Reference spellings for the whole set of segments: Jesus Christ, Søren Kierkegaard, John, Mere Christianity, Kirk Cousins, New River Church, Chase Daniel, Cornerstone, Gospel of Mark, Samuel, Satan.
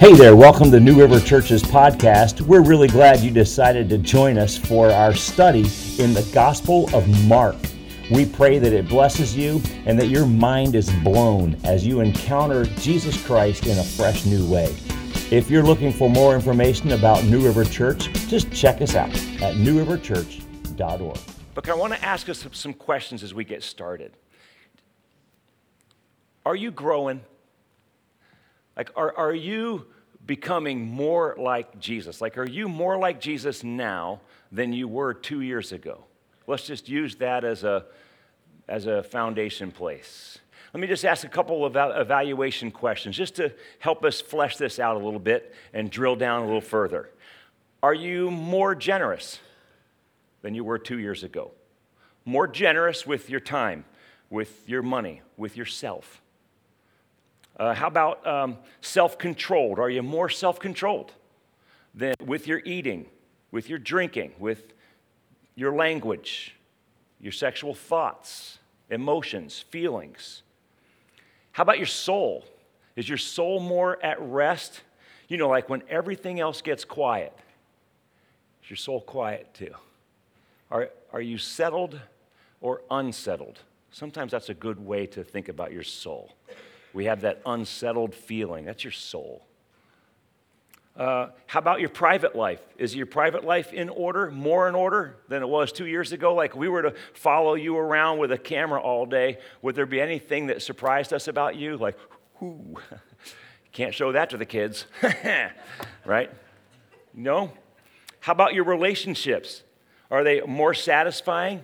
Hey there, welcome to New River Church's podcast. We're really glad you decided to join us for our study in the Gospel of Mark. We pray that it blesses you and that your mind is blown as you encounter Jesus Christ in a fresh new way. If you're looking for more information about New River Church, just check us out at newriverchurch.org. Look, I want to ask us some questions as we get started. Are you growing? Like, are you becoming more like Jesus? Like, are you more like Jesus now than you were 2 years ago? Let's just use that as a foundation place. Let me just ask a couple of evaluation questions just to help us flesh this out a little bit and drill down a little further. Are you more generous than you were 2 years ago? More generous with your time, with your money, with yourself? How about self-controlled? Are you more self-controlled than with your eating, with your drinking, with your language, your sexual thoughts, emotions, feelings? How about your soul? Is your soul more at rest? You know, like when everything else gets quiet, is your soul quiet too? Are you settled or unsettled? Sometimes that's a good way to think about your soul. We have that unsettled feeling. That's your soul. How about your private life? Is your private life in order, more in order than it was 2 years ago? Like we were to follow you around with a camera all day, would there be anything that surprised us about you? Like, whoo, can't show that to the kids, right? No? How about your relationships? Are they more satisfying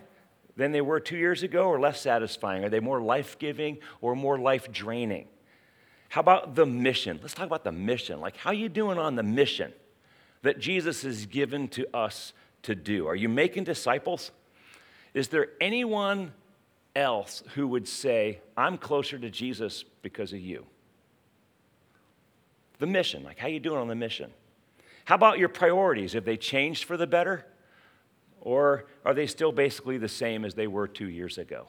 than they were 2 years ago or less satisfying? Are they more life-giving or more life-draining? How about the mission? Let's talk about the mission. Like, how are you doing on the mission that Jesus has given to us to do? Are you making disciples? Is there anyone else who would say, I'm closer to Jesus because of you? The mission, like, how are you doing on the mission? How about your priorities? Have they changed for the better? Or are they still basically the same as they were 2 years ago?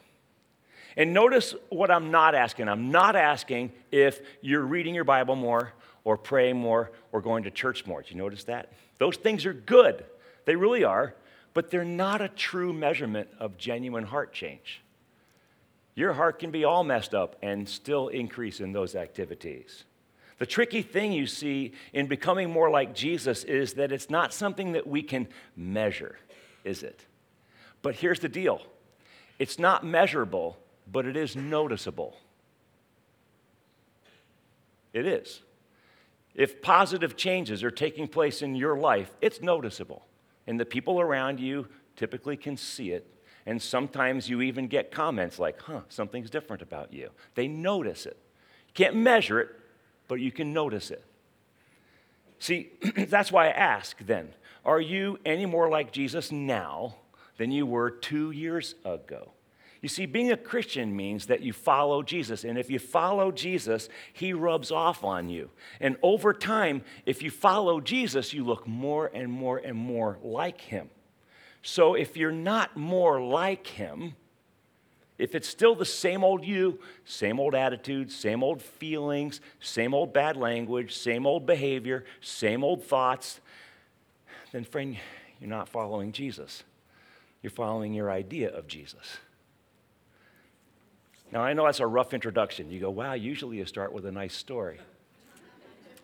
And notice what I'm not asking. I'm not asking if you're reading your Bible more or praying more or going to church more. Did you notice that? Those things are good. They really are. But they're not a true measurement of genuine heart change. Your heart can be all messed up and still increase in those activities. The tricky thing you see in becoming more like Jesus is that it's not something that we can measure, is it? But here's the deal. It's not measurable, but it is noticeable. It is. If positive changes are taking place in your life, it's noticeable. And the people around you typically can see it. And sometimes you even get comments like, something's different about you. They notice it. You can't measure it, but you can notice it. See, that's why I ask then, are you any more like Jesus now than you were 2 years ago? You see, being a Christian means that you follow Jesus. And if you follow Jesus, he rubs off on you. And over time, if you follow Jesus, you look more and more and more like him. So if you're not more like him, if it's still the same old you, same old attitudes, same old feelings, same old bad language, same old behavior, same old thoughts, then friend, you're not following Jesus. You're following your idea of Jesus. Now, I know that's a rough introduction. You go, wow, usually you start with a nice story.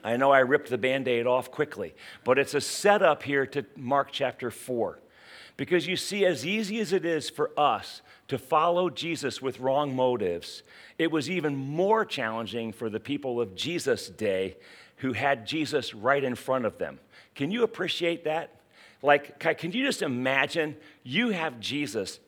I know I ripped the Band-Aid off quickly, but it's a setup here to Mark chapter 4. Because you see, as easy as it is for us to follow Jesus with wrong motives, it was even more challenging for the people of Jesus' day who had Jesus right in front of them. Can you appreciate that? Like, can you just imagine you have Jesus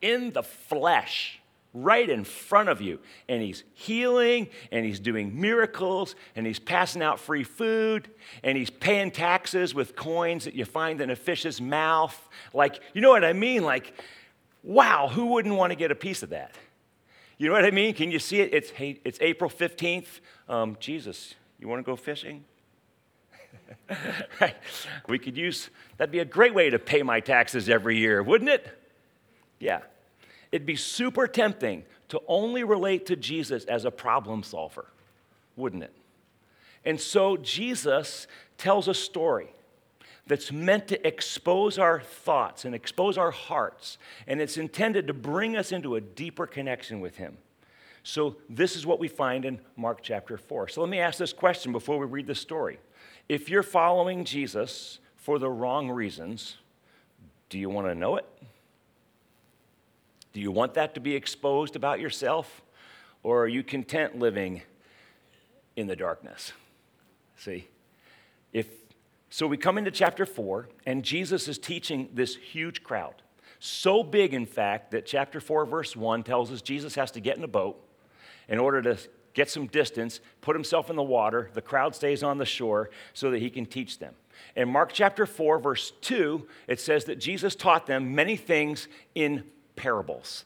in the flesh right in front of you, and he's healing, and he's doing miracles, and he's passing out free food, and he's paying taxes with coins that you find in a fish's mouth. Like, you know what I mean? Like, wow, who wouldn't want to get a piece of that? You know what I mean? Can you see it? It's April 15th. Jesus, you want to go fishing? Right. We could use, that'd be a great way to pay my taxes every year, wouldn't it? Yeah. It'd be super tempting to only relate to Jesus as a problem solver, wouldn't it? And so Jesus tells a story that's meant to expose our thoughts and expose our hearts, and it's intended to bring us into a deeper connection with him. So this is what we find in Mark chapter 4. So let me ask this question before we read the story. If you're following Jesus for the wrong reasons, do you want to know it? Do you want that to be exposed about yourself? Or are you content living in the darkness? See? So we come into chapter 4, and Jesus is teaching this huge crowd. So big, in fact, that chapter 4, verse 1 tells us Jesus has to get in a boat in order to get some distance, put himself in the water. The crowd stays on the shore so that he can teach them. In Mark chapter 4, verse 2, it says that Jesus taught them many things in parables.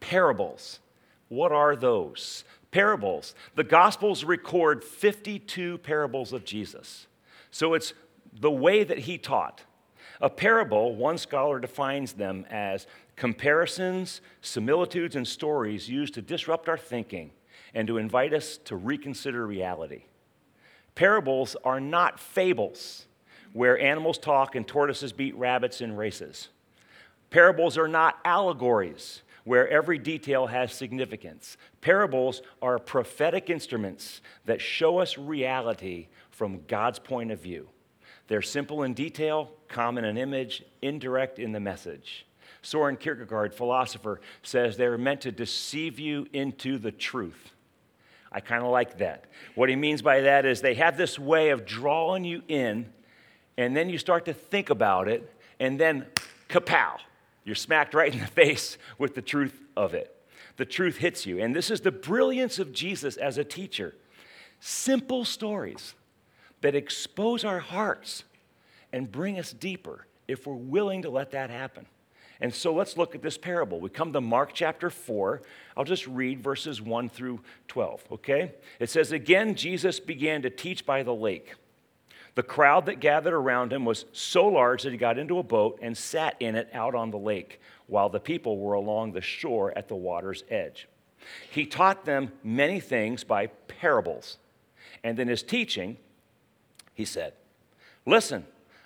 Parables. What are those? Parables. The Gospels record 52 parables of Jesus. So it's the way that he taught. A parable, one scholar defines them as comparisons, similitudes, and stories used to disrupt our thinking and to invite us to reconsider reality. Parables are not fables where animals talk and tortoises beat rabbits in races. Parables are not allegories where every detail has significance. Parables are prophetic instruments that show us reality from God's point of view. They're simple in detail, common in image, indirect in the message. Søren Kierkegaard, philosopher, says they're meant to deceive you into the truth. I kind of like that. What he means by that is they have this way of drawing you in, and then you start to think about it, and then kapow, you're smacked right in the face with the truth of it. The truth hits you. And this is the brilliance of Jesus as a teacher. Simple stories that expose our hearts and bring us deeper if we're willing to let that happen. And so let's look at this parable. We come to Mark chapter 4. I'll just read verses 1 through 12, okay? It says, "Again, Jesus began to teach by the lake. The crowd that gathered around him was so large that he got into a boat and sat in it out on the lake, while the people were along the shore at the water's edge. He taught them many things by parables. And in his teaching, he said, 'Listen,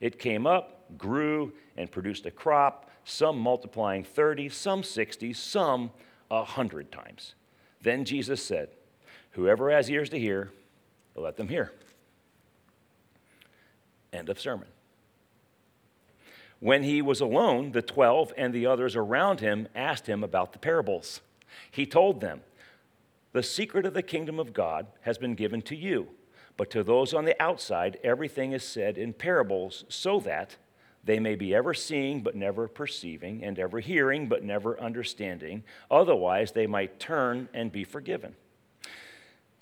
It came up, grew, and produced a crop, some multiplying 30, some 60, some 100 times.' Then Jesus said, 'Whoever has ears to hear, let them hear.'" End of sermon. When he was alone, the 12 and the others around him asked him about the parables. He told them, "The secret of the kingdom of God has been given to you, but to those on the outside, everything is said in parables, so that they may be ever seeing but never perceiving, and ever hearing but never understanding. Otherwise, they might turn and be forgiven."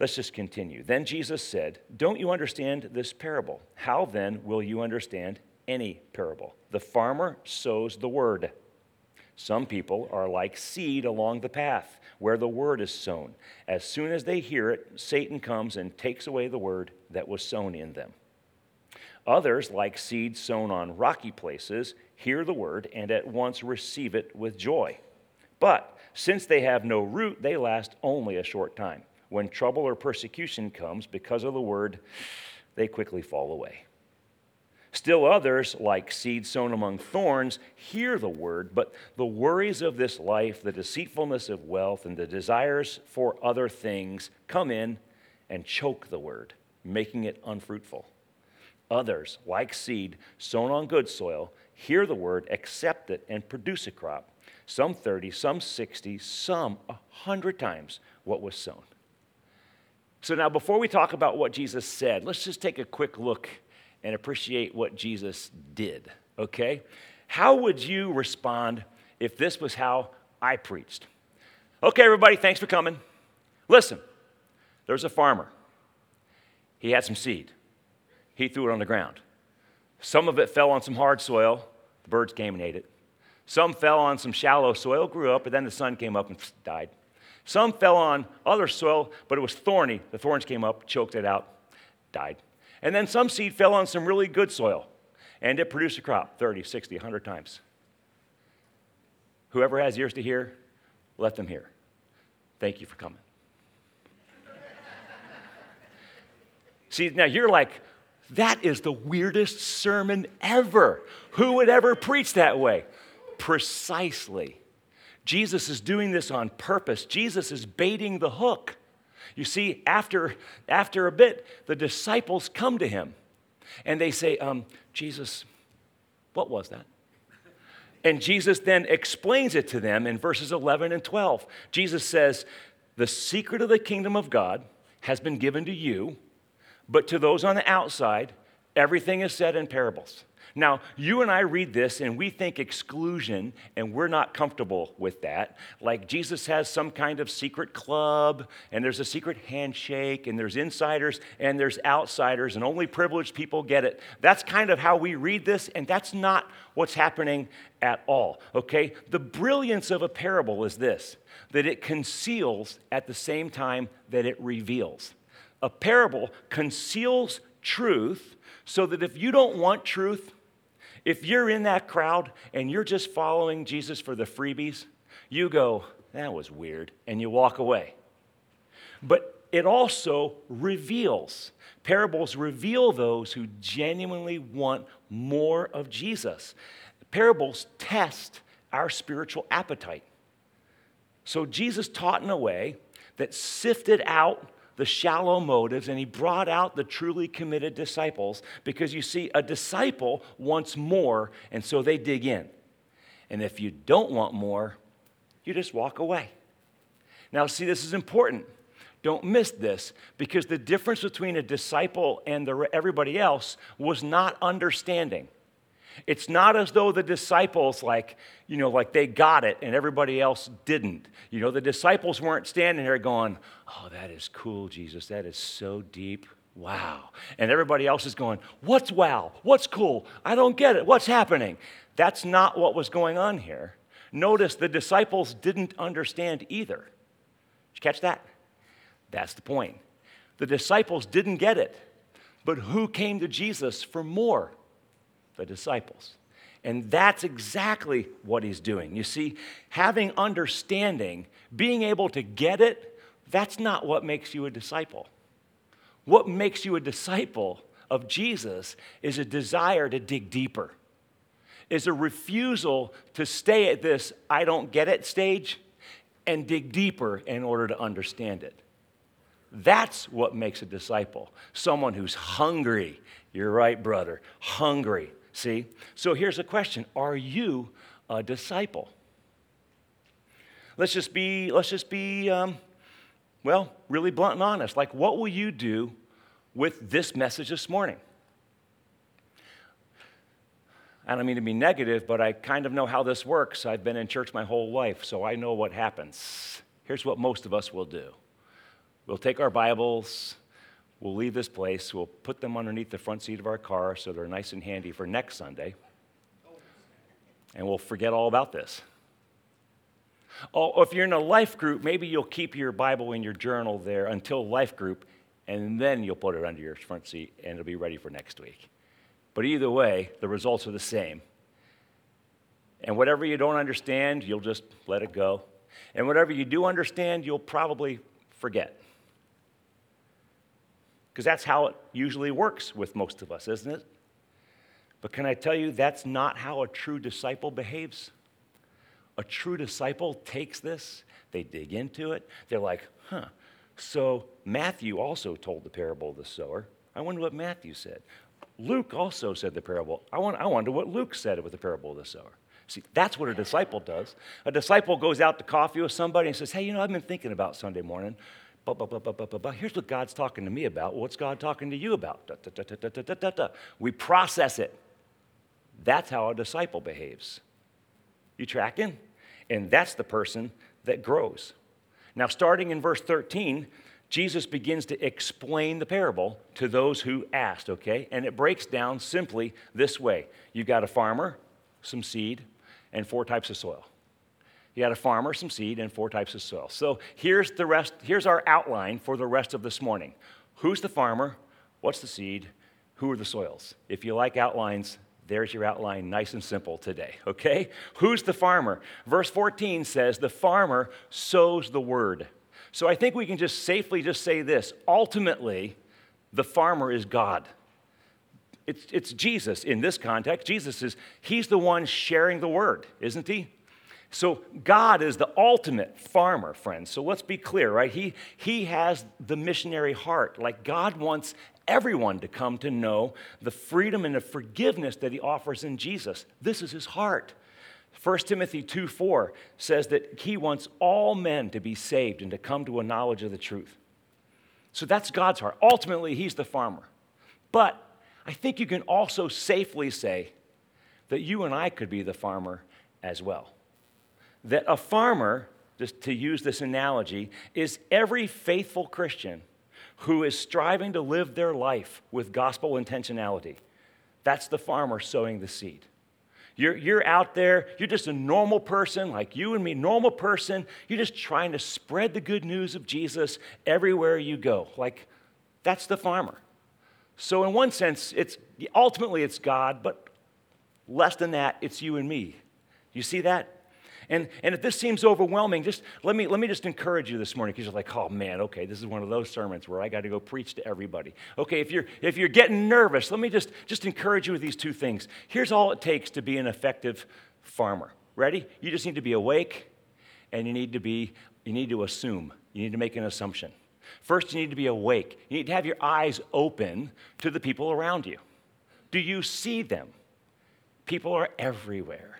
Let's just continue. "Then Jesus said, 'Don't you understand this parable? How then will you understand any parable? The farmer sows the word. Some people are like seed along the path where the word is sown. As soon as they hear it, Satan comes and takes away the word that was sown in them. Others, like seed sown on rocky places, hear the word and at once receive it with joy. But since they have no root, they last only a short time. When trouble or persecution comes because of the word, they quickly fall away. Still others, like seed sown among thorns, hear the word, but the worries of this life, the deceitfulness of wealth, and the desires for other things come in and choke the word, making it unfruitful. Others, like seed sown on good soil, hear the word, accept it, and produce a crop, some 30, some 60, some 100 times what was sown." So now, before we talk about what Jesus said, let's just take a quick look and appreciate what Jesus did, okay? How would you respond if this was how I preached? "Okay, everybody, thanks for coming. Listen, there's a farmer. He had some seed. he threw it on the ground. Some of it fell on some hard soil. The birds came and ate it. Some fell on some shallow soil, grew up, but then the sun came up and died. Some fell on other soil, but it was thorny. The thorns came up, choked it out, died. And then some seed fell on some really good soil, and it produced a crop 30, 60, 100 times. Whoever has ears to hear, let them hear. Thank you for coming. See, now you're like, that is the weirdest sermon ever. Who would ever preach that way? Precisely. Jesus is doing this on purpose. Jesus is baiting the hook. You see, after a bit, the disciples come to him, and they say, Jesus, what was that? And Jesus then explains it to them in verses 11 and 12. Jesus says, the secret of the kingdom of God has been given to you, but to those on the outside, everything is said in parables. Now, you and I read this, and we think exclusion, and we're not comfortable with that. Like Jesus has some kind of secret club, and there's a secret handshake, and there's insiders, and there's outsiders, and only privileged people get it. That's kind of how we read this, and that's not what's happening at all, okay? The brilliance of a parable is this, that it conceals at the same time that it reveals. A parable conceals truth so that if you don't want truth, if you're in that crowd and you're just following Jesus for the freebies, you go, that was weird, and you walk away. But it also reveals. Parables reveal those who genuinely want more of Jesus. Parables test our spiritual appetite. So Jesus taught in a way that sifted out the shallow motives, and he brought out the truly committed disciples, because you see, a disciple wants more, and so they dig in. And if you don't want more, you just walk away. Now, see, this is important. Don't miss this, because the difference between a disciple and everybody else was not understanding. It's not as though the disciples, like they got it and everybody else didn't. You know, the disciples weren't standing there going, oh, that is cool, Jesus. That is so deep. Wow. And everybody else is going, what's wow? What's cool? I don't get it. What's happening? That's not what was going on here. Notice the disciples didn't understand either. Did you catch that? That's the point. The disciples didn't get it. But who came to Jesus for more? The disciples. And that's exactly what he's doing. You see, having understanding, being able to get it, that's not what makes you a disciple. What makes you a disciple of Jesus is a desire to dig deeper, is a refusal to stay at this I don't get it stage and dig deeper in order to understand it. That's what makes a disciple, someone who's hungry. You're right, brother, hungry. See? So here's a question. Are you a disciple? Let's just be really blunt and honest. Like, what will you do with this message this morning? I don't mean to be negative, but I kind of know how this works. I've been in church my whole life, so I know what happens. Here's what most of us will do. We'll take our Bibles. We'll leave this place. We'll put them underneath the front seat of our car so they're nice and handy for next Sunday. And we'll forget all about this. Oh, if you're in a life group, maybe you'll keep your Bible in your journal there until life group, and then you'll put it under your front seat, and it'll be ready for next week. But either way, the results are the same. And whatever you don't understand, you'll just let it go. And whatever you do understand, you'll probably forget. Because that's how it usually works with most of us, isn't it? But can I tell you, that's not how a true disciple behaves. A true disciple takes this, they dig into it, they're like, huh, so Matthew also told the parable of the sower. I wonder what Matthew said. Luke also said the parable. I wonder what Luke said with the parable of the sower. See, that's what a disciple does. A disciple goes out to coffee with somebody and says, hey, I've been thinking about Sunday morning. Blah, blah, blah, blah, blah, blah, blah. Here's what God's talking to me about. What's God talking to you about? Da, da, da, da, da, da, da, da. We process it. That's how a disciple behaves. You tracking? And that's the person that grows. Now, starting in verse 13, Jesus begins to explain the parable to those who asked, okay? And it breaks down simply this way. You've got a farmer, some seed, and four types of soil. You got a farmer, some seed, and four types of soil. So here's our outline for the rest of this morning. Who's the farmer? What's the seed? Who are the soils? If you like outlines, there's your outline, nice and simple today, okay? Who's the farmer? Verse 14 says, the farmer sows the word. So I think we can just safely say this. Ultimately, the farmer is God. It's Jesus in this context. He's the one sharing the word, isn't he? So God is the ultimate farmer, friends. So let's be clear, right? He has the missionary heart. Like God wants everyone to come to know the freedom and the forgiveness that he offers in Jesus. This is his heart. 1 Timothy 2:4 says that he wants all men to be saved and to come to a knowledge of the truth. So that's God's heart. Ultimately, he's the farmer. But I think you can also safely say that you and I could be the farmer as well. That a farmer, just to use this analogy, is every faithful Christian who is striving to live their life with gospel intentionality. That's the farmer sowing the seed. You're out there, you're just a normal person, like you and me, normal person. You're just trying to spread the good news of Jesus everywhere you go. Like, that's the farmer. So in one sense, it's God, but less than that, it's you and me. You see that? And if this seems overwhelming, just let me just encourage you this morning, because you're like, oh man, okay, this is one of those sermons where I got to go preach to everybody. Okay, if you're getting nervous, let me just encourage you with these two things. Here's all it takes to be an effective farmer. Ready? You just need to be awake, and you need to assume. You need to make an assumption. First, you need to be awake. You need to have your eyes open to the people around you. Do you see them? People are everywhere.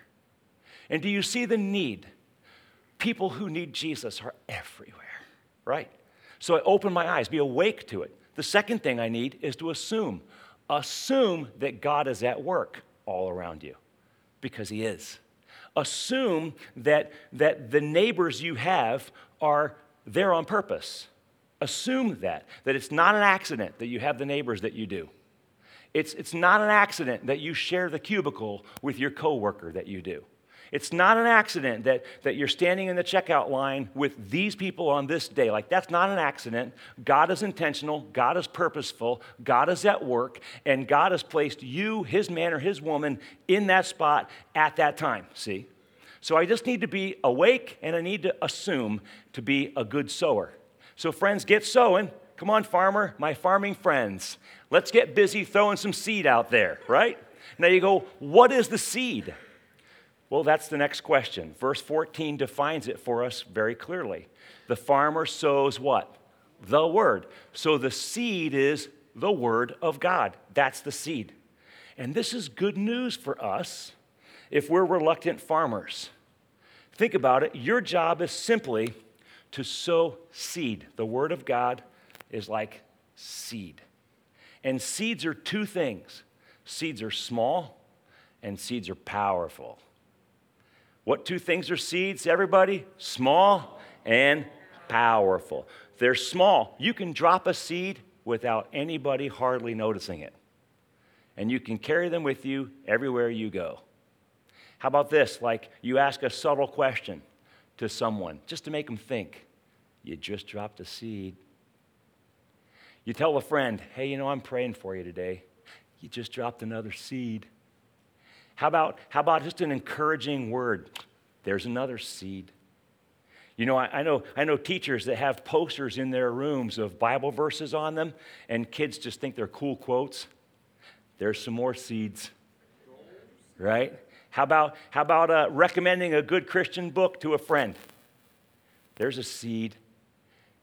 And do you see the need? People who need Jesus are everywhere, right? So I open my eyes, be awake to it. The second thing I need is to assume. Assume that God is at work all around you, because he is. Assume that the neighbors you have are there on purpose. Assume that it's not an accident that you have the neighbors that you do. It's not an accident that you share the cubicle with your coworker that you do. It's not an accident that you're standing in the checkout line with these people on this day. Like, that's not an accident. God is intentional. God is purposeful. God is at work. And God has placed you, his man or his woman, in that spot at that time, see? So I just need to be awake, and I need to assume to be a good sower. So friends, get sowing. Come on, farmer, my farming friends. Let's get busy throwing some seed out there, right? Now you go, what is the seed? Well, that's the next question. Verse 14 defines it for us very clearly. The farmer sows what? The word. So the seed is the word of God. That's the seed. And this is good news for us if we're reluctant farmers. Think about it. Your job is simply to sow seed. The word of God is like seed. And seeds are two things. Seeds are small and seeds are powerful. What two things are seeds, everybody? Small and powerful. They're small. You can drop a seed without anybody hardly noticing it. And you can carry them with you everywhere you go. How about this? Like, you ask a subtle question to someone just to make them think. You just dropped a seed. You tell a friend, hey, you know, I'm praying for you today. You just dropped another seed. How about just an encouraging word? There's another seed. You know, I know teachers that have posters in their rooms of Bible verses on them, and kids just think they're cool quotes. There's some more seeds, right? How about recommending a good Christian book to a friend? There's a seed.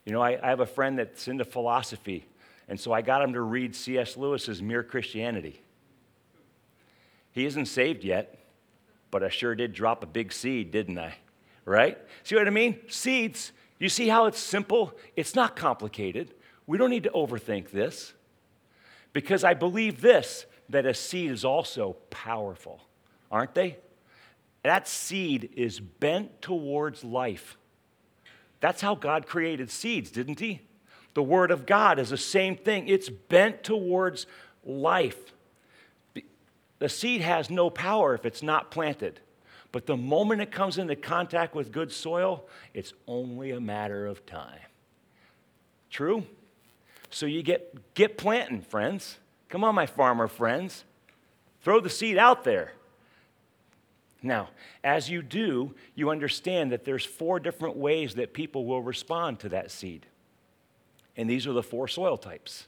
You know, I have a friend that's into philosophy, and so I got him to read C.S. Lewis's Mere Christianity. He isn't saved yet, but I sure did drop a big seed, didn't I? Right? See what I mean? Seeds. You see how it's simple? It's not complicated. We don't need to overthink this, because I believe this, that a seed is also powerful, aren't they? That seed is bent towards life. That's how God created seeds, didn't he? The Word of God is the same thing. It's bent towards life. The seed has no power if it's not planted. But the moment it comes into contact with good soil, it's only a matter of time. True? So you get planting, friends. Come on, my farmer friends. Throw the seed out there. Now, as you do, you understand that there's 4 different ways that people will respond to that seed. And these are the 4 soil types.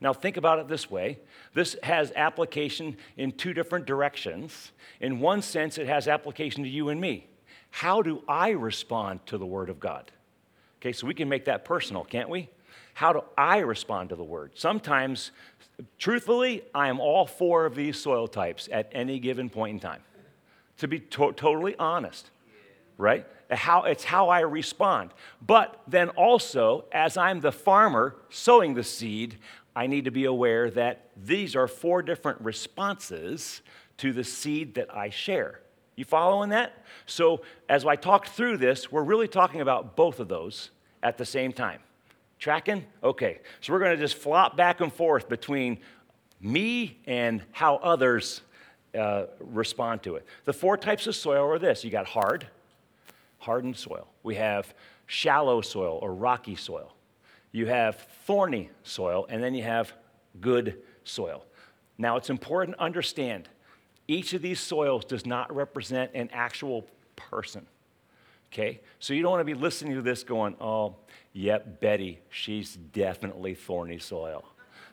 Now, think about it this way. This has application in 2 different directions. In one sense, it has application to you and me. How do I respond to the Word of God? Okay, so we can make that personal, can't we? How do I respond to the Word? Sometimes, truthfully, I am all 4 of these soil types at any given point in time. To be totally honest, right? It's how I respond. But then also, as I'm the farmer sowing the seed, I need to be aware that these are 4 different responses to the seed that I share. You following that? So as I talk through this, we're really talking about both of those at the same time. Tracking? Okay. So we're going to just flop back and forth between me and how others respond to it. The 4 types of soil are this. You got hardened soil. We have shallow soil or rocky soil. You have thorny soil, and then you have good soil. Now, it's important to understand each of these soils does not represent an actual person, okay? So you don't want to be listening to this going, oh, yep, Betty, she's definitely thorny soil.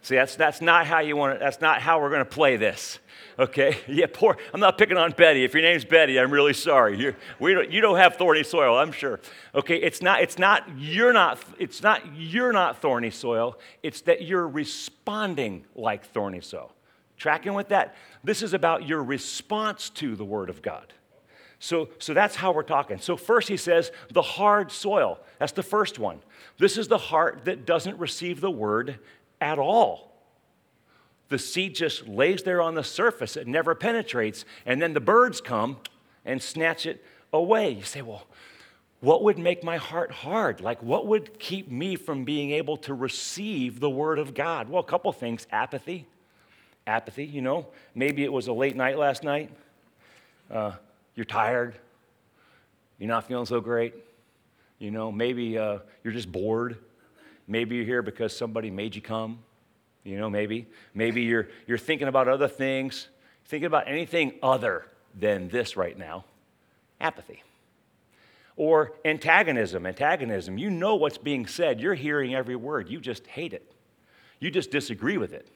See, that's not how you want to, that's not how we're going to play this, okay? Yeah, poor, I'm not picking on Betty. If your name's Betty, I'm really sorry. You don't have thorny soil, I'm sure. Okay, you're not thorny soil. It's that you're responding like thorny soil. Tracking with that? This is about your response to the Word of God. So that's how we're talking. So first he says, the hard soil. That's the first one. This is the heart that doesn't receive the Word at all. The seed just lays there on the surface. It never penetrates. And then the birds come and snatch it away. You say, well, what would make my heart hard? Like, what would keep me from being able to receive the Word of God? Well, a couple things. Apathy. Apathy, you know. Maybe it was a late night last night. You're tired. You're not feeling so great. You know, maybe you're just bored. Maybe you're here because somebody made you come, you know, maybe. Maybe you're thinking about other things, thinking about anything other than this right now. Apathy. Or antagonism. You know what's being said. You're hearing every word. You just hate it. You just disagree with it.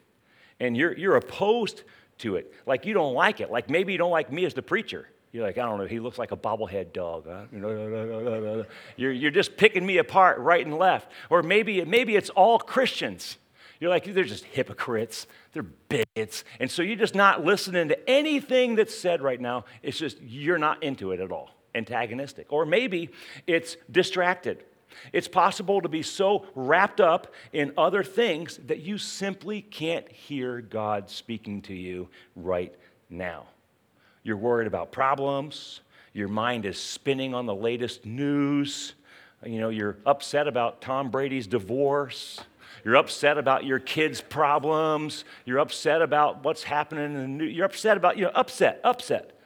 And you're opposed to it. Like you don't like it. Like maybe you don't like me as the preacher. You're like, I don't know, he looks like a bobblehead dog. Huh? You're just picking me apart right and left. Or maybe it's all Christians. You're like, they're just hypocrites. They're bigots. And so you're just not listening to anything that's said right now. It's just you're not into it at all, antagonistic. Or maybe it's distracted. It's possible to be so wrapped up in other things that you simply can't hear God speaking to you right now. You're worried about problems. Your mind is spinning on the latest news. You know, you're upset about Tom Brady's divorce. You're upset about your kids' problems. You're upset about what's happening in the news. You're upset about, upset.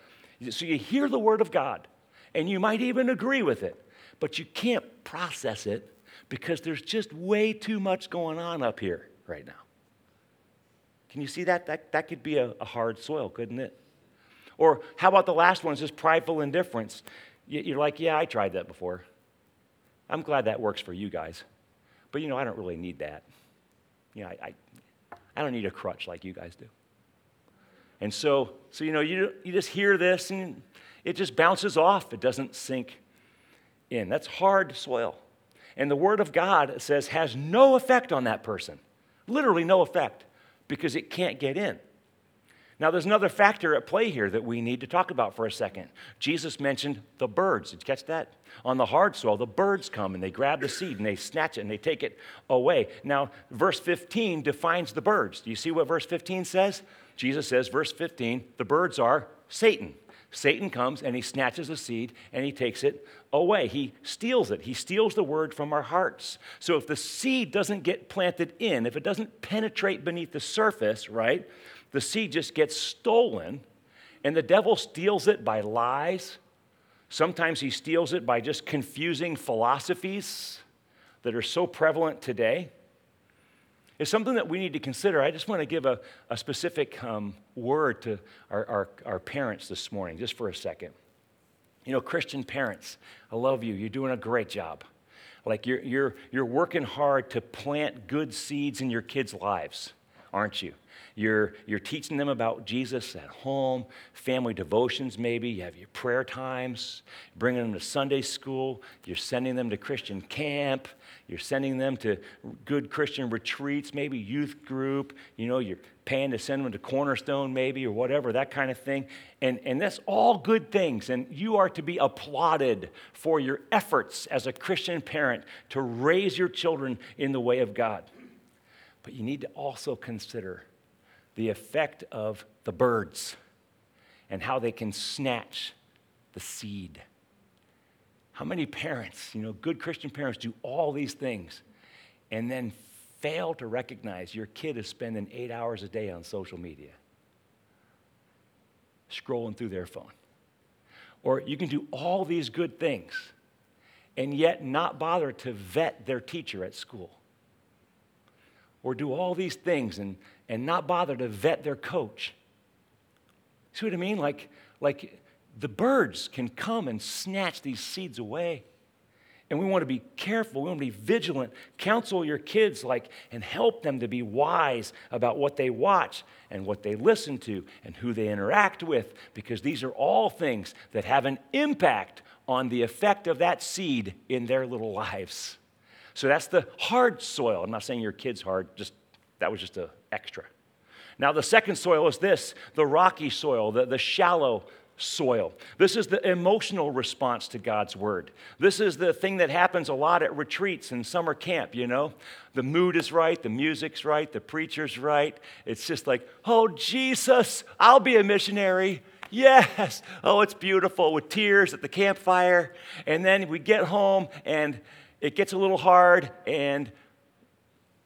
So you hear the Word of God, and you might even agree with it, but you can't process it because there's just way too much going on up here right now. Can you see that? That could be a hard soil, couldn't it? Or how about the last one, just prideful indifference. You're like, yeah, I tried that before. I'm glad that works for you guys. But, you know, I don't really need that. You know, I don't need a crutch like you guys do. And so you know, you just hear this, and it just bounces off. It doesn't sink in. That's hard soil. And the Word of God, it says, has no effect on that person. Literally no effect because it can't get in. Now, there's another factor at play here that we need to talk about for a second. Jesus mentioned the birds. Did you catch that? On the hard soil, the birds come, and they grab the seed, and they snatch it, and they take it away. Now, verse 15 defines the birds. Do you see what verse 15 says? Jesus says, verse 15, the birds are Satan. Satan comes and he snatches the seed and he takes it away. He steals it. He steals the word from our hearts. So if the seed doesn't get planted in, if it doesn't penetrate beneath the surface, right, the seed just gets stolen, and the devil steals it by lies. Sometimes he steals it by just confusing philosophies that are so prevalent today. It's something that we need to consider. I just want to give a specific word to our parents this morning, just for a second. You know, Christian parents, I love you. You're doing a great job. Like you're working hard to plant good seeds in your kids' lives, aren't you? You're teaching them about Jesus at home, family devotions maybe, you have your prayer times, bringing them to Sunday school, you're sending them to Christian camp, you're sending them to good Christian retreats, maybe youth group, you know, you're paying to send them to Cornerstone maybe or whatever, that kind of thing. And that's all good things, and you are to be applauded for your efforts as a Christian parent to raise your children in the way of God. But you need to also consider the effect of the birds and how they can snatch the seed. How many parents, you know, good Christian parents do all these things and then fail to recognize your kid is spending 8 hours a day on social media, scrolling through their phone? Or you can do all these good things and yet not bother to vet their teacher at school. Or do all these things and not bother to vet their coach. See what I mean? Like the birds can come and snatch these seeds away. And we want to be careful. We want to be vigilant. Counsel your kids, and help them to be wise about what they watch and what they listen to and who they interact with, because these are all things that have an impact on the effect of that seed in their little lives. So that's the hard soil. I'm not saying your kid's hard, just that was just an extra. Now the second soil is this, the rocky soil, the shallow soil. This is the emotional response to God's word. This is the thing that happens a lot at retreats and summer camp, you know. The mood is right, the music's right, the preacher's right. It's just like, oh, Jesus, I'll be a missionary. Yes. Oh, it's beautiful, with tears at the campfire. And then we get home and it gets a little hard, and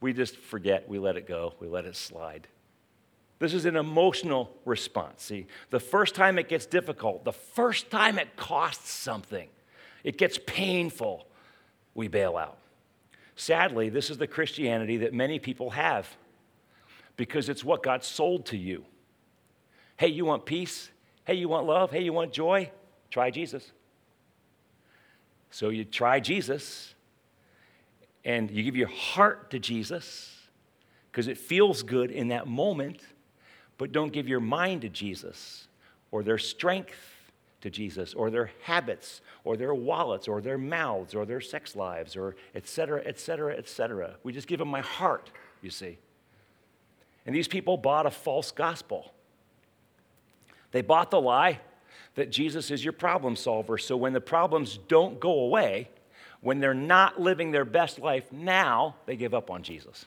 we just forget. We let it go. We let it slide. This is an emotional response. See, the first time it gets difficult, the first time it costs something, it gets painful, we bail out. Sadly, this is the Christianity that many people have because it's what God sold to you. Hey, you want peace? Hey, you want love? Hey, you want joy? Try Jesus. So you try Jesus. And you give your heart to Jesus because it feels good in that moment, but don't give your mind to Jesus or their strength to Jesus or their habits or their wallets or their mouths or their sex lives or et cetera, et cetera, et cetera. We just give them my heart, you see. And these people bought a false gospel. They bought the lie that Jesus is your problem solver, so when the problems don't go away, when they're not living their best life now, they give up on Jesus.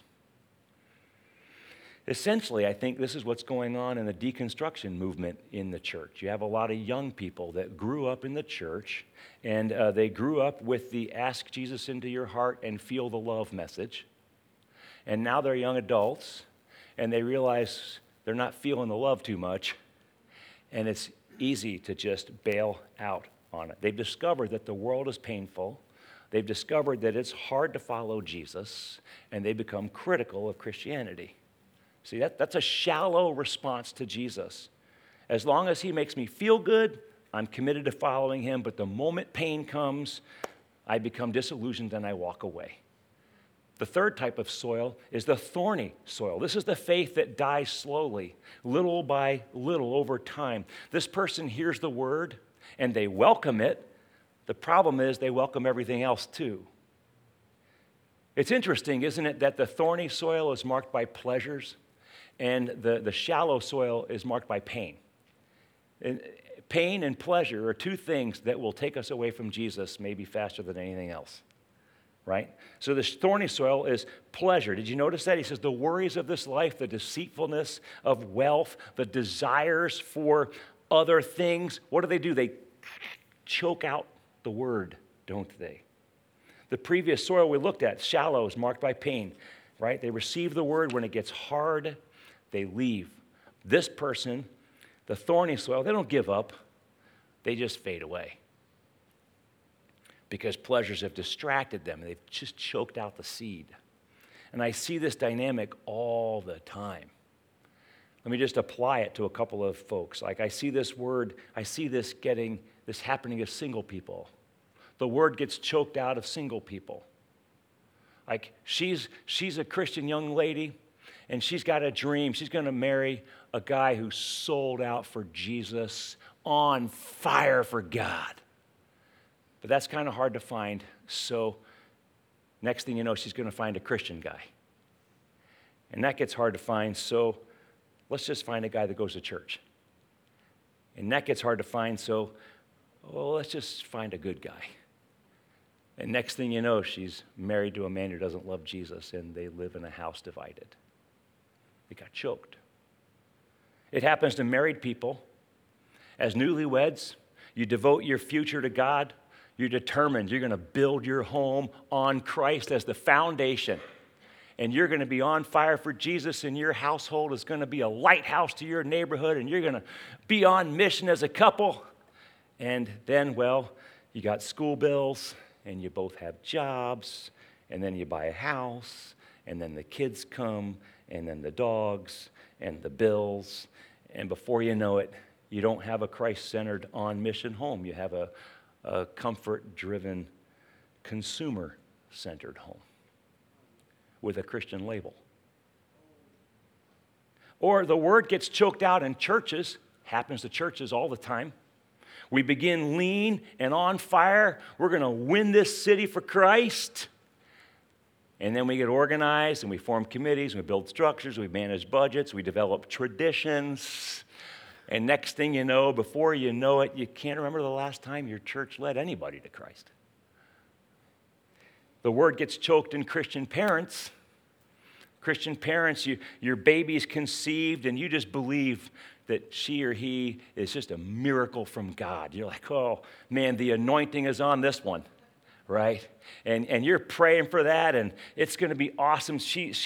Essentially, I think this is what's going on in the deconstruction movement in the church. You have a lot of young people that grew up in the church, and they grew up with the ask Jesus into your heart and feel the love message. And now they're young adults, and they realize they're not feeling the love too much, and it's easy to just bail out on it. They've discovered that the world is painful. They've discovered that it's hard to follow Jesus, and they become critical of Christianity. See, that's a shallow response to Jesus. As long as he makes me feel good, I'm committed to following him, but the moment pain comes, I become disillusioned and I walk away. The third type of soil is the thorny soil. This is the faith that dies slowly, little by little over time. This person hears the word, and they welcome it. The problem is they welcome everything else too. It's interesting, isn't it, that the thorny soil is marked by pleasures and the shallow soil is marked by pain. And pain and pleasure are two things that will take us away from Jesus maybe faster than anything else, right? So the thorny soil is pleasure. Did you notice that? He says the worries of this life, the deceitfulness of wealth, the desires for other things. What do? They choke out the word, don't they? The previous soil we looked at, shallow, is marked by pain, right? They receive the word. When it gets hard, they leave. This person, the thorny soil, they don't give up. They just fade away because pleasures have distracted them. They've just choked out the seed. And I see this dynamic all the time. Let me just apply it to a couple of folks. Like I see this happening of single people. The word gets choked out of single people. Like she's a Christian young lady and she's got a dream. She's going to marry a guy who's sold out for Jesus, on fire for God. But that's kind of hard to find. So next thing you know, she's going to find a Christian guy. And that gets hard to find. So let's just find a guy that goes to church. And that gets hard to find. So let's just find a good guy. And next thing you know, she's married to a man who doesn't love Jesus, and they live in a house divided. They got choked. It happens to married people. As newlyweds, you devote your future to God. You're determined. You're going to build your home on Christ as the foundation. And you're going to be on fire for Jesus, and your household is going to be a lighthouse to your neighborhood, and you're going to be on mission as a couple. And then, you got school bills, and you both have jobs, and then you buy a house, and then the kids come, and then the dogs, and the bills. And before you know it, you don't have a Christ-centered on-mission home. You have a comfort-driven, consumer-centered home with a Christian label. Or the word gets choked out in churches. Happens to churches all the time. We begin lean and on fire. We're going to win this city for Christ. And then we get organized, and we form committees, we build structures, we manage budgets, we develop traditions. And next thing you know, before you know it, you can't remember the last time your church led anybody to Christ. The word gets choked in Christian parents. Christian parents, your baby's conceived, and you just believe that she or he is just a miracle from God. You're like, oh, man, the anointing is on this one, right? And you're praying for that, and it's going to be awesome. She's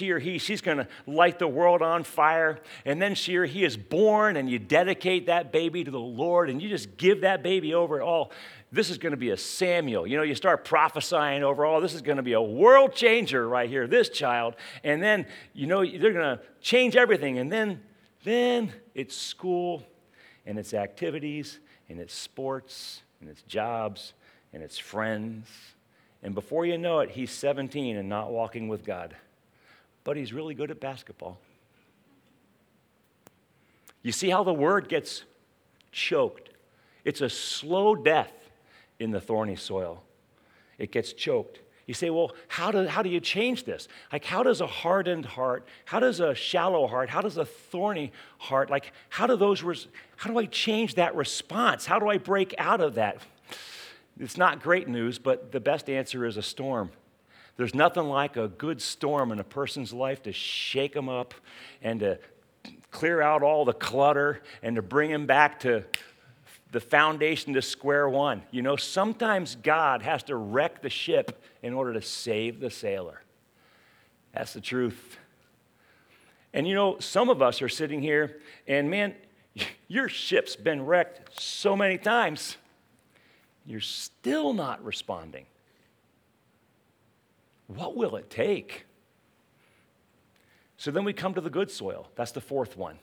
going to light the world on fire. And then she or he is born, and you dedicate that baby to the Lord, and you just give that baby over to all. This is going to be a Samuel. You know, you start prophesying over, this is going to be a world changer right here, this child. And then, they're going to change everything. And then it's school, and it's activities, and it's sports, and it's jobs, and it's friends. And before you know it, he's 17 and not walking with God. But he's really good at basketball. You see how the word gets choked. It's a slow death in the thorny soil. It gets choked. You say, how do you change this? Like, how does a hardened heart, how does a shallow heart, how does a thorny heart, like, how do I change that response? How do I break out of that? It's not great news, but the best answer is a storm. There's nothing like a good storm in a person's life to shake them up and to clear out all the clutter and to bring them back to the foundation to square one. Sometimes God has to wreck the ship in order to save the sailor. That's the truth. And some of us are sitting here, and man, your ship's been wrecked so many times. You're still not responding. What will it take? So then we come to the good soil. That's the fourth one.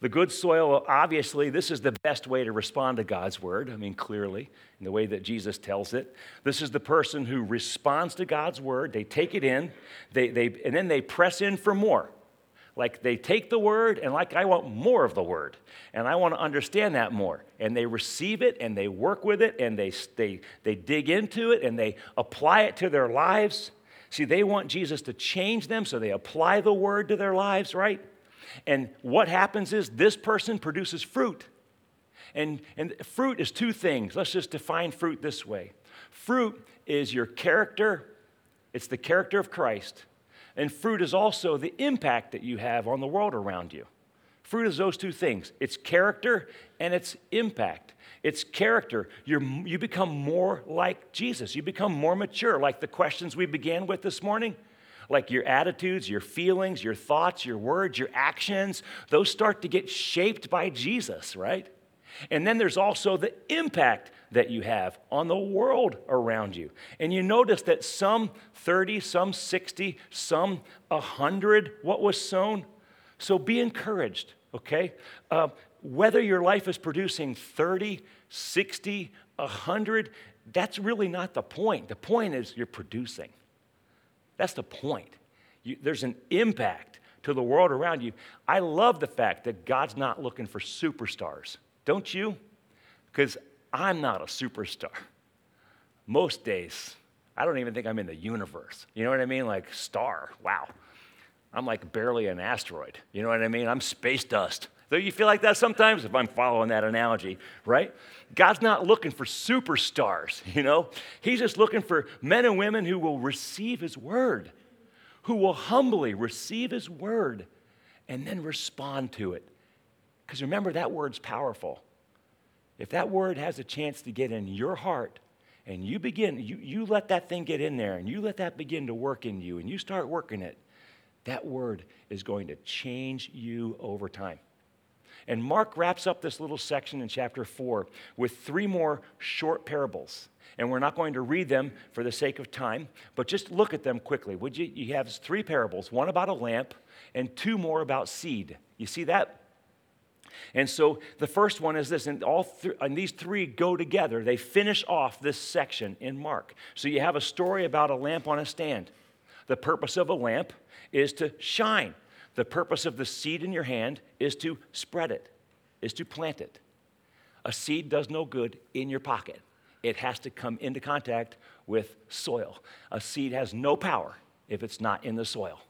The good soil, obviously, this is the best way to respond to God's word. I mean, clearly, in the way that Jesus tells it. This is the person who responds to God's word. They take it in, and then they press in for more. Like, they take the word, and I want more of the word, and I want to understand that more. And they receive it, and they work with it, and they dig into it, and they apply it to their lives. See, they want Jesus to change them, so they apply the word to their lives, right? And what happens is this person produces fruit. And fruit is two things. Let's just define fruit this way. Fruit is your character. It's the character of Christ. And fruit is also the impact that you have on the world around you. Fruit is those two things. It's character and it's impact. It's character. You become more like Jesus. You become more mature, like the questions we began with this morning. Like your attitudes, your feelings, your thoughts, your words, your actions, those start to get shaped by Jesus, right? And then there's also the impact that you have on the world around you. And you notice that some 30, some 60, some 100, what was sown? So be encouraged, okay? Whether your life is producing 30, 60, 100, that's really not the point. The point is you're producing. That's the point. There's an impact to the world around you. I love the fact that God's not looking for superstars. Don't you? Because I'm not a superstar. Most days, I don't even think I'm in the universe. You know what I mean? Like star, wow. I'm like barely an asteroid. You know what I mean? I'm space dust. Don't you feel like that sometimes? If I'm following that analogy, right? God's not looking for superstars, you know? He's just looking for men and women who will receive his word, who will humbly receive his word and then respond to it. Because remember, that word's powerful. If that word has a chance to get in your heart and you begin, you let that thing get in there and you let that begin to work in you and you start working it, that word is going to change you over time. And Mark wraps up this little section in chapter 4 with 3 more short parables. And we're not going to read them for the sake of time, but just look at them quickly. Would you? You have 3 parables, one about a lamp and 2 more about seed. You see that? And so the first one is this, and these 3 go together. They finish off this section in Mark. So you have a story about a lamp on a stand. The purpose of a lamp is to shine. The purpose of the seed in your hand is to spread it, is to plant it. A seed does no good in your pocket. It has to come into contact with soil. A seed has no power if it's not in the soil.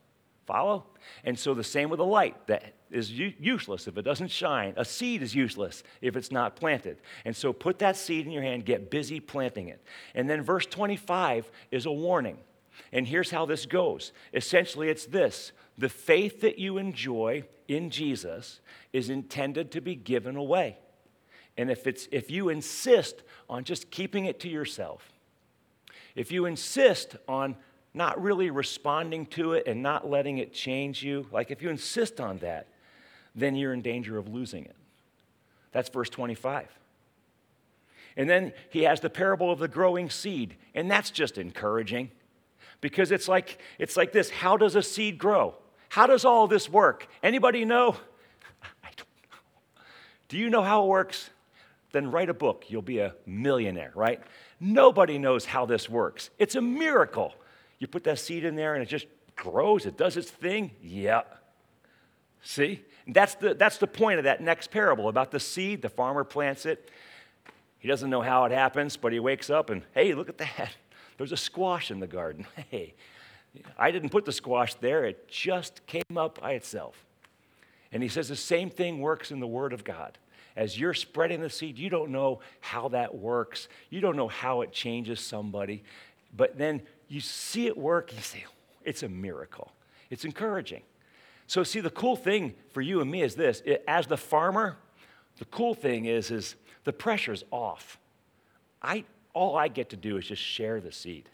Follow? And so the same with a light that is useless if it doesn't shine. A seed is useless if it's not planted. And so put that seed in your hand, get busy planting it. And then verse 25 is a warning. And here's how this goes. Essentially, it's this. The faith that you enjoy in Jesus is intended to be given away. And if you insist on just keeping it to yourself, if you insist on not really responding to it and not letting it change you, like if you insist on that, then you're in danger of losing it. That's verse 25. And then he has the parable of the growing seed, and that's just encouraging. Because it's like this, how does a seed grow? How does all this work? Anybody know? I don't know. Do you know how it works? Then write a book. You'll be a millionaire, right? Nobody knows how this works. It's a miracle. You put that seed in there and it just grows. It does its thing. Yeah. See? That's the point of that next parable about the seed. The farmer plants it. He doesn't know how it happens, but he wakes up and, hey, look at that. There's a squash in the garden. Hey, I didn't put the squash there. It just came up by itself. And he says the same thing works in the Word of God. As you're spreading the seed, you don't know how that works. You don't know how it changes somebody. But then you see it work, and you say, it's a miracle. It's encouraging. So see, the cool thing for you and me is this. As the farmer, the cool thing is the pressure's off. All I get to do is just share the seed,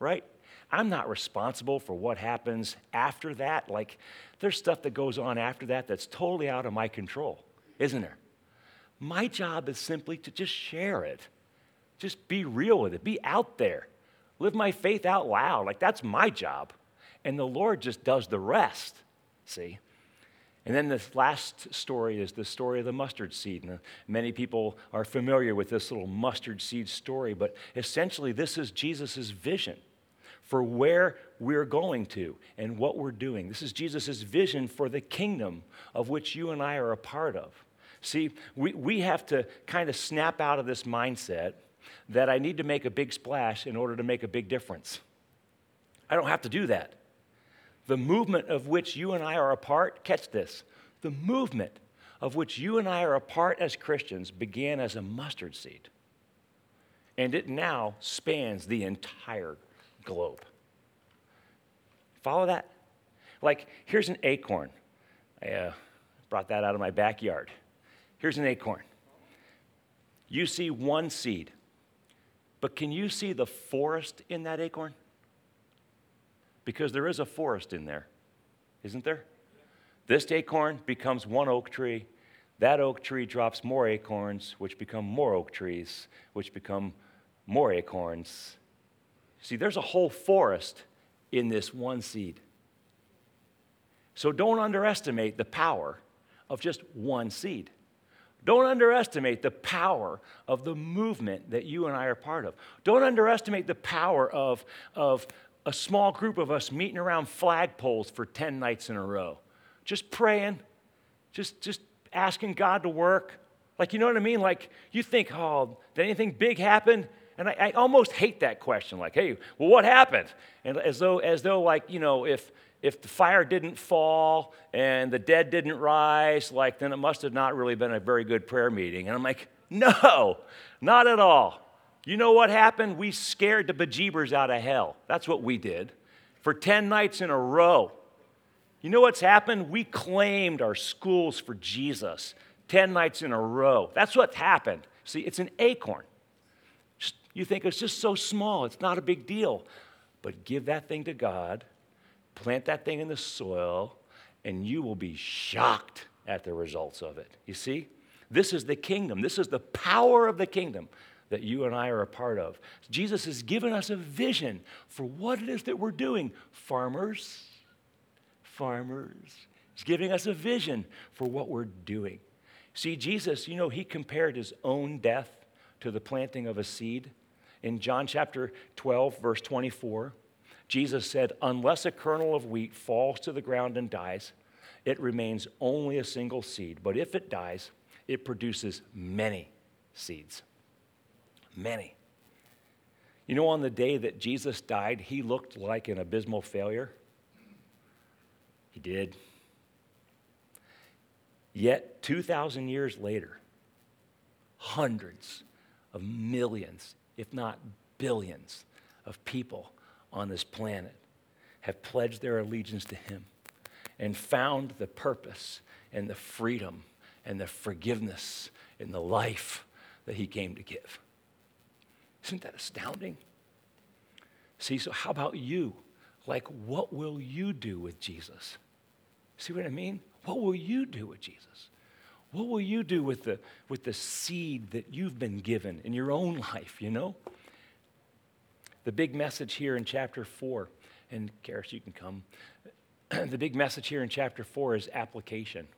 right? I'm not responsible for what happens after that. Like, there's stuff that goes on after that that's totally out of my control, isn't there? My job is simply to just share it. Just be real with it. Be out there. Live my faith out loud. Like, that's my job. And the Lord just does the rest, see? And then this last story is the story of the mustard seed. And many people are familiar with this little mustard seed story, but essentially this is Jesus' vision for where we're going to and what we're doing. This is Jesus' vision for the kingdom of which you and I are a part of. See, we have to kind of snap out of this mindset that I need to make a big splash in order to make a big difference. I don't have to do that. The movement of which you and I are a part, catch this, the movement of which you and I are a part as Christians began as a mustard seed. And it now spans the entire globe. Follow that? Like, here's an acorn. I Brought that out of my backyard. Here's an acorn. You see one seed, but can you see the forest in that acorn? Because there is a forest in there, isn't there? This acorn becomes one oak tree. That oak tree drops more acorns, which become more oak trees, which become more acorns. See, there's a whole forest in this one seed. So don't underestimate the power of just one seed. Don't underestimate the power of the movement that you and I are part of. Don't underestimate the power of a small group of us meeting around flagpoles for 10 nights in a row. Just praying, just asking God to work. Like, you know what I mean? Like, you think, oh, did anything big happen? And I almost hate that question. Like, hey, well, what happened? And as though like, you know, if the fire didn't fall and the dead didn't rise, like, then it must have not really been a very good prayer meeting. And I'm like, no, not at all. You know what happened? We scared the bejeebers out of hell. That's what we did for 10 nights in a row. You know what's happened? We claimed our schools for Jesus 10 nights in a row. That's what happened. See, it's an acorn. You think it's just so small. It's not a big deal. But give that thing to God. Plant that thing in the soil, and you will be shocked at the results of it. You see? This is the kingdom. This is the power of the kingdom that you and I are a part of. Jesus has given us a vision for what it is that we're doing. Farmers. He's giving us a vision for what we're doing. See, Jesus, you know, he compared his own death to the planting of a seed. In John chapter 12, verse 24, Jesus said, "Unless a kernel of wheat falls to the ground and dies, it remains only a single seed. But if it dies, it produces many seeds." Many. You know, on the day that Jesus died, he looked like an abysmal failure. He did. Yet, 2,000 years later, hundreds of millions, if not billions, of people on this planet have pledged their allegiance to him and found the purpose and the freedom and the forgiveness and the life that he came to give. Isn't that astounding? See, so how about you? Like, what will you do with Jesus? See what I mean? What will you do with Jesus? What will you do with the seed that you've been given in your own life, you know? The big message here in chapter 4, and Karis, you can come. The big message here in chapter 4 is application.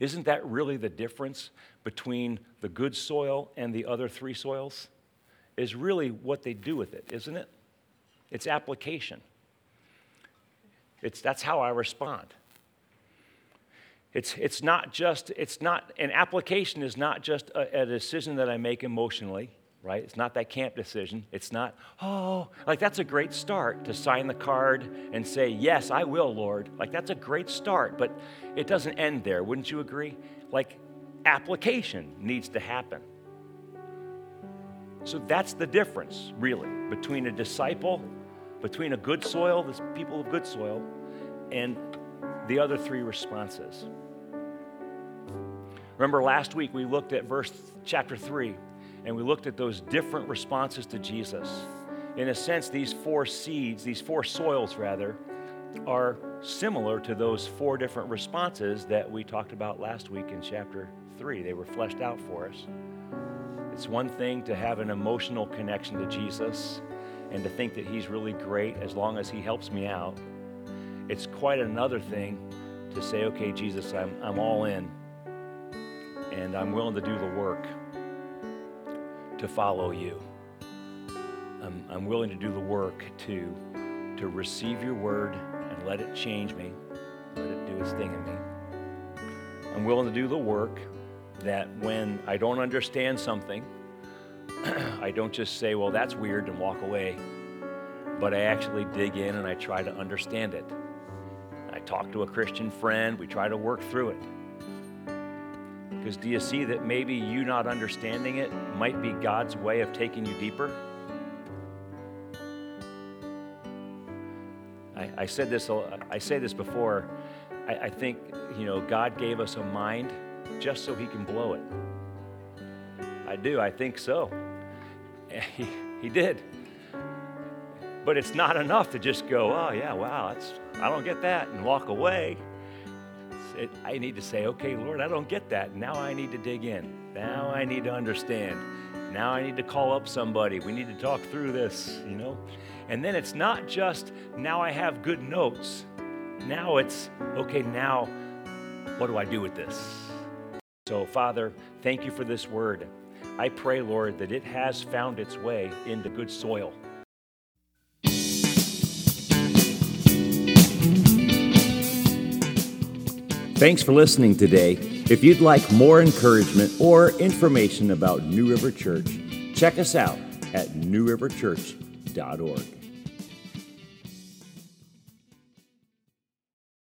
Isn't that really the difference between the good soil and the other three soils? Is really what they do with it, isn't it? It's application. That's how I respond. An application is not just a decision that I make emotionally, right? It's not that camp decision. It's not, oh, like that's a great start to sign the card and say, yes, I will, Lord. Like that's a great start, but it doesn't end there. Wouldn't you agree? Like application needs to happen. So that's the difference, really, between a good soil, this people of good soil, and the other three responses. Remember last week we looked at chapter 3, and we looked at those different responses to Jesus. In a sense, these four soils, are similar to those four different responses that we talked about last week in chapter 3. They were fleshed out for us. It's one thing to have an emotional connection to Jesus and to think that he's really great as long as he helps me out. It's quite another thing to say, okay, Jesus, I'm all in, and I'm willing to do the work to follow you. I'm willing to do the work to receive your word and let it change me, let it do its thing in me. I'm willing to do the work that when I don't understand something, I don't just say, well, that's weird, and walk away, but I actually dig in and I try to understand it. I talk to a Christian friend, we try to work through it. Because do you see that maybe you not understanding it might be God's way of taking you deeper? I say this before, I think, you know, God gave us a mind just so he can blow it. I do. I think so. He did. But it's not enough to just go, oh, yeah, wow, I don't get that, and walk away. I need to say, okay, Lord, I don't get that. Now I need to dig in. Now I need to understand. Now I need to call up somebody. We need to talk through this, you know. And then it's not just, now I have good notes. Now it's, okay, now what do I do with this? So, Father, thank you for this word. I pray, Lord, that it has found its way into good soil. Thanks for listening today. If you'd like more encouragement or information about New River Church, check us out at newriverchurch.org.